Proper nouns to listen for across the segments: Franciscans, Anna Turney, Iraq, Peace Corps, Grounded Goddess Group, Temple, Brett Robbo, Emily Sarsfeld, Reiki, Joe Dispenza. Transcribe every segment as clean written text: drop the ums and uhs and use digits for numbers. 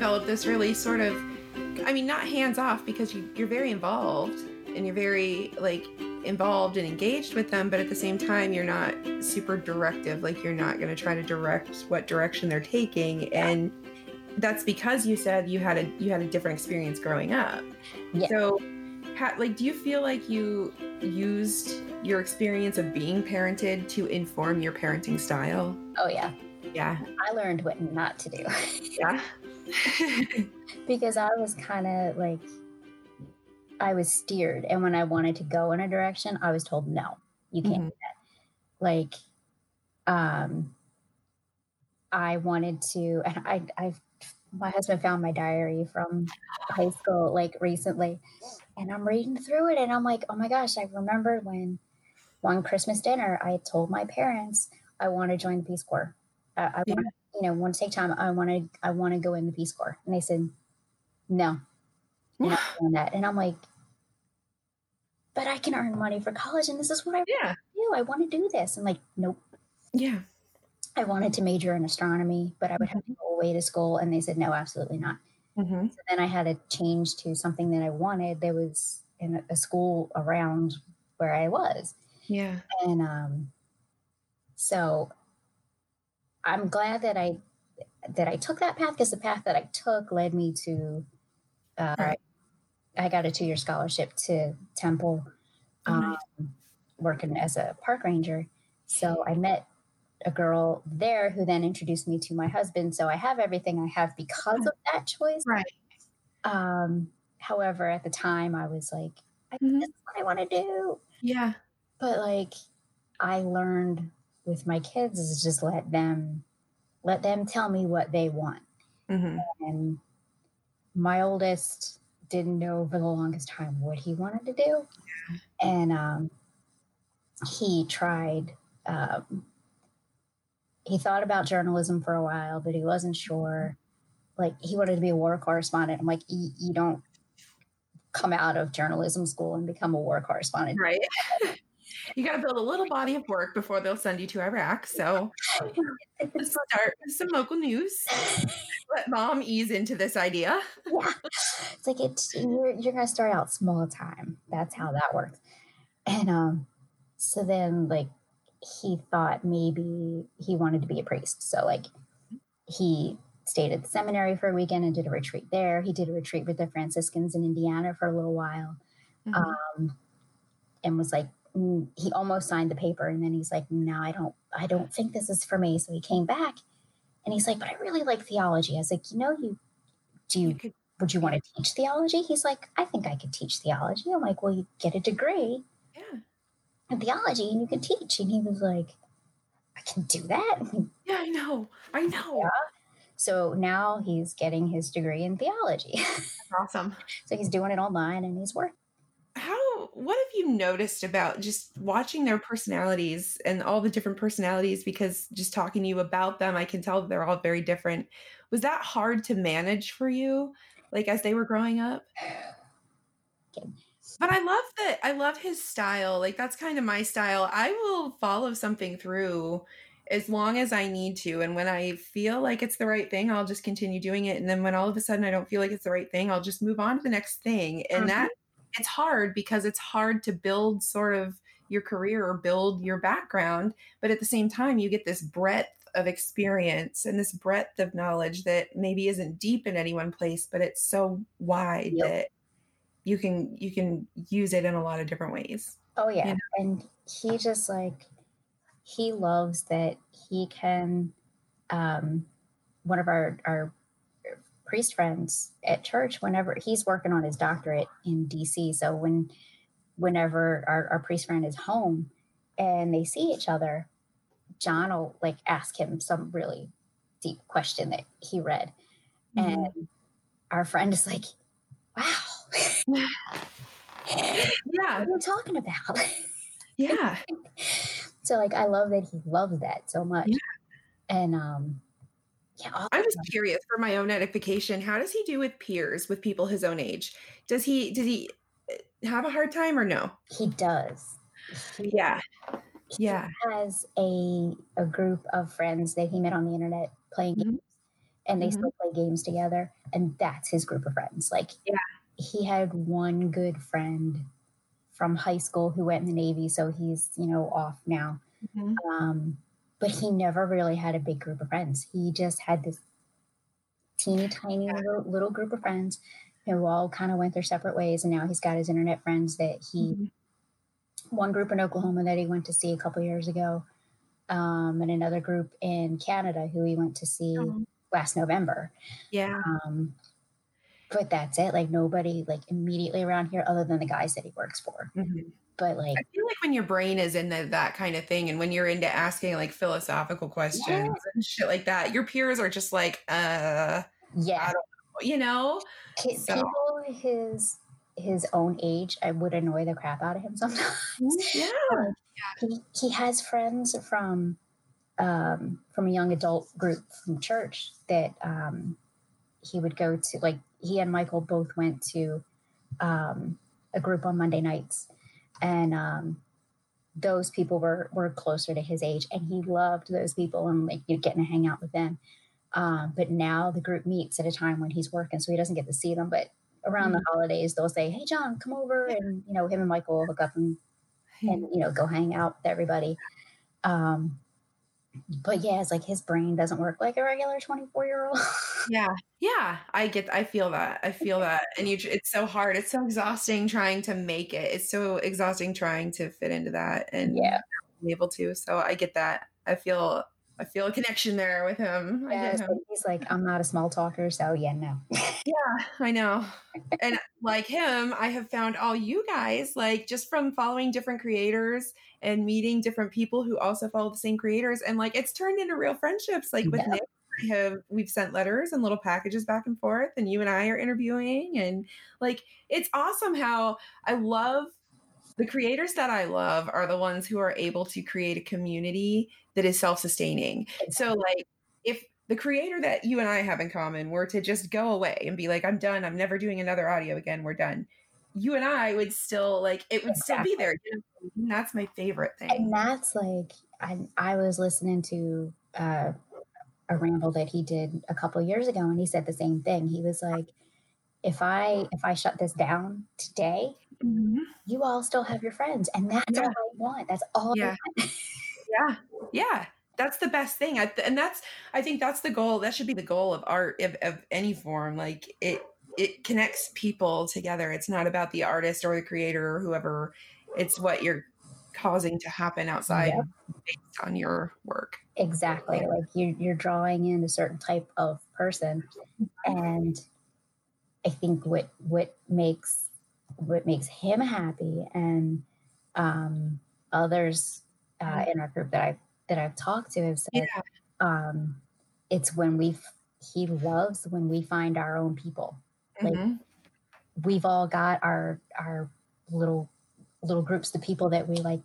developed this really sort of, I mean, not hands-off, because you're very involved and you're very, like, involved and engaged with them, but at the same time, you're not super directive. Like, you're not going to try to direct what direction they're taking. And that's because you said you had a different experience growing up. Yeah. So, like, do you feel like you used your experience of being parented to inform your parenting style? Oh, yeah. Yeah. I learned what not to do. Yeah. Because I was kind of like, I was steered. And when I wanted to go in a direction, I was told, no, you can't do that. Like, I wanted to, and my husband found my diary from high school, like, recently, and I'm reading through it and I'm like, oh my gosh, I remember when one Christmas dinner, I told my parents, I want to join the Peace Corps. I want to take time. I want to go in the Peace Corps. And they said, no, you're not doing that. And I'm like, but I can earn money for college. And this is what I want to do. I want to do this. I'm like, nope. Yeah. I wanted to major in astronomy, but I would have to go away to school. And they said, no, absolutely not. Mm-hmm. So then I had to change to something that I wanted. There was in a school around where I was. Yeah. And so I'm glad that I took that path, because the path that I took led me to, I got a 2-year scholarship to Temple, working as a park ranger. So I met a girl there who then introduced me to my husband. So I have everything I have because of that choice. Right. However, at the time I was like, this is what I want to do. Yeah. But like, I learned with my kids is just let them tell me what they want. Mm-hmm. And my oldest didn't know for the longest time what he wanted to do. Yeah. And he tried, he thought about journalism for a while, but he wasn't sure. Like, he wanted to be a war correspondent. I'm like, you don't come out of journalism school and become a war correspondent. Right. You got to build a little body of work before they'll send you to Iraq. So let's start with some local news. Let mom ease into this idea. Yeah. It's like, you're going to start out small time. That's how that works. And so then, like, he thought maybe he wanted to be a priest. So, like, he stayed at the seminary for a weekend and did a retreat there. He did a retreat with the Franciscans in Indiana for a little while, and was like, he almost signed the paper, and then he's like, no, I don't think this is for me. So he came back and he's like, but I really like theology. I was like, would you want to teach theology? He's like, I think I could teach theology. I'm like, well, you get a degree in theology and you can teach. And he was like, I can do that. Yeah, I know. Yeah. So now he's getting his degree in theology. That's awesome. So he's doing it online and he's working. What have you noticed about just watching their personalities and all the different personalities? Because just talking to you about them, I can tell they're all very different. Was that hard to manage for you, like, as they were growing up? Okay. But I love his style. Like, that's kind of my style. I will follow something through as long as I need to. And when I feel like it's the right thing, I'll just continue doing it. And then when all of a sudden I don't feel like it's the right thing, I'll just move on to the next thing. And that, it's hard, because it's hard to build sort of your career or build your background. But at the same time, you get this breadth of experience and this breadth of knowledge that maybe isn't deep in any one place, but it's so wide that you can use it in a lot of different ways. Oh, yeah. You know? And he just, like, he loves that he can, one of our priest friends at church, whenever he's working on his doctorate in DC. So whenever our priest friend is home and they see each other, John will, like, ask him some really deep question that he read. Mm-hmm. And our friend is like, wow. Yeah. What are you talking about? Yeah. So, like, I love that he loves that so much. Yeah. And, yeah, I'm just curious for my own edification. How does he do with peers, with people his own age? Does he have a hard time or no? He does. He has a group of friends that he met on the internet playing games, and they mm-hmm. still play games together. And that's his group of friends. Like, yeah. He had one good friend from high school who went in the Navy. So he's, you know, off now. Mm-hmm. But he never really had a big group of friends. He just had this teeny tiny little group of friends who all kind of went their separate ways. And now he's got his internet friends that he, mm-hmm. one group in Oklahoma that he went to see a couple years ago. And another group in Canada who he went to see last November. Yeah. But that's it. Like nobody like immediately around here other than the guys that he works for. Mm-hmm. But like, I feel like when your brain is into that kind of thing and when you're into asking like philosophical questions and shit like that, your peers are just like, yeah, I don't know, you know, people his own age, I would annoy the crap out of him sometimes. Yeah. He has friends from a young adult group from church that he would go to. Like he and Michael both went to a group on Monday nights, and those people were closer to his age, and he loved those people and like getting to hang out with them. But now the group meets at a time when he's working, so he doesn't get to see them. But around the holidays, they'll say, "Hey, John, come over," and you know, him and Michael will hook up and you know, go hang out with everybody. But yeah, it's like his brain doesn't work like a regular 24-year-old. Yeah, I feel that, and it's so hard. It's so exhausting trying to make it. It's so exhausting trying to fit into that, and be able to. So I get that. I feel a connection there with him. Yes, but he's like, I'm not a small talker. So yeah, no. Yeah, I know. And like him, I have found all you guys, like just from following different creators and meeting different people who also follow the same creators. And like, it's turned into real friendships. Like with Nick, we've sent letters and little packages back and forth, and you and I are interviewing, and like, it's awesome how I love the creators that I love are the ones who are able to create a community that is self-sustaining. So like if the creator that you and I have in common were to just go away and be like, I'm done, I'm never doing another audio again, we're done, you and I would still like, it would still be there. And that's my favorite thing. And that's like, I was listening to a ramble that he did a couple years ago, and he said the same thing. He was like, if I shut this down today, mm-hmm. you all still have your friends, and that's all I want. That's all I want. Yeah. That's the best thing. I think that's the goal. That should be the goal of art of any form. Like it connects people together. It's not about the artist or the creator or whoever. It's what you're causing to happen outside based on your work. Exactly. Like you're drawing in a certain type of person, and I think what makes him happy and others in our group that I've talked to have said, it's when he loves when we find our own people. Mm-hmm. Like we've all got our little groups, the people that we like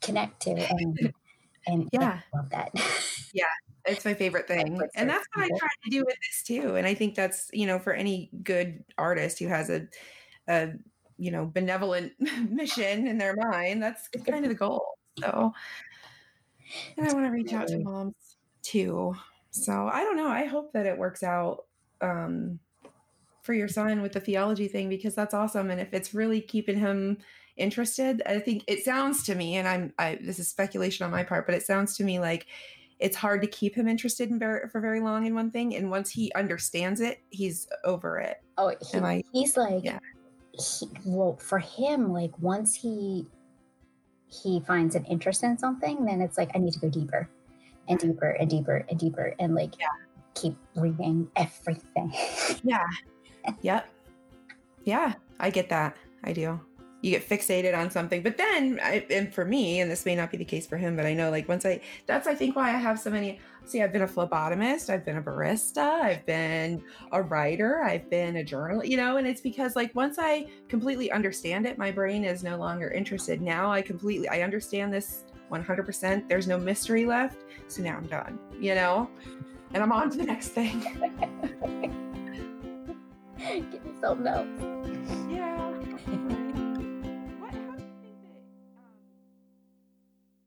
connect to, and I love that. Yeah. It's my favorite thing. And that's what I try to do with this too. And I think that's, you know, for any good artist who has a you know, benevolent mission in their mind, that's kind of the goal. So and I want to reach out to moms too. So I don't know. I hope that it works out for your son with the theology thing, because that's awesome. And if it's really keeping him interested, I think it sounds to me, and this is speculation on my part, but it sounds to me like it's hard to keep him interested for very long in one thing. And once he understands it, he's over it. Oh, he's like, for him, like once he finds an interest in something, then it's like, I need to go deeper and deeper and deeper and deeper and like keep reading everything. Yeah. I get that. I do. You get fixated on something, but then, and for me, and this may not be the case for him, but I know like that's I think why I have so many, I've been a phlebotomist, I've been a barista, I've been a writer, I've been a journalist, you know, and it's because like once I completely understand it, my brain is no longer interested. Now I understand this 100%. There's no mystery left. So now I'm done, you know, and I'm on to the next thing. Give me something else.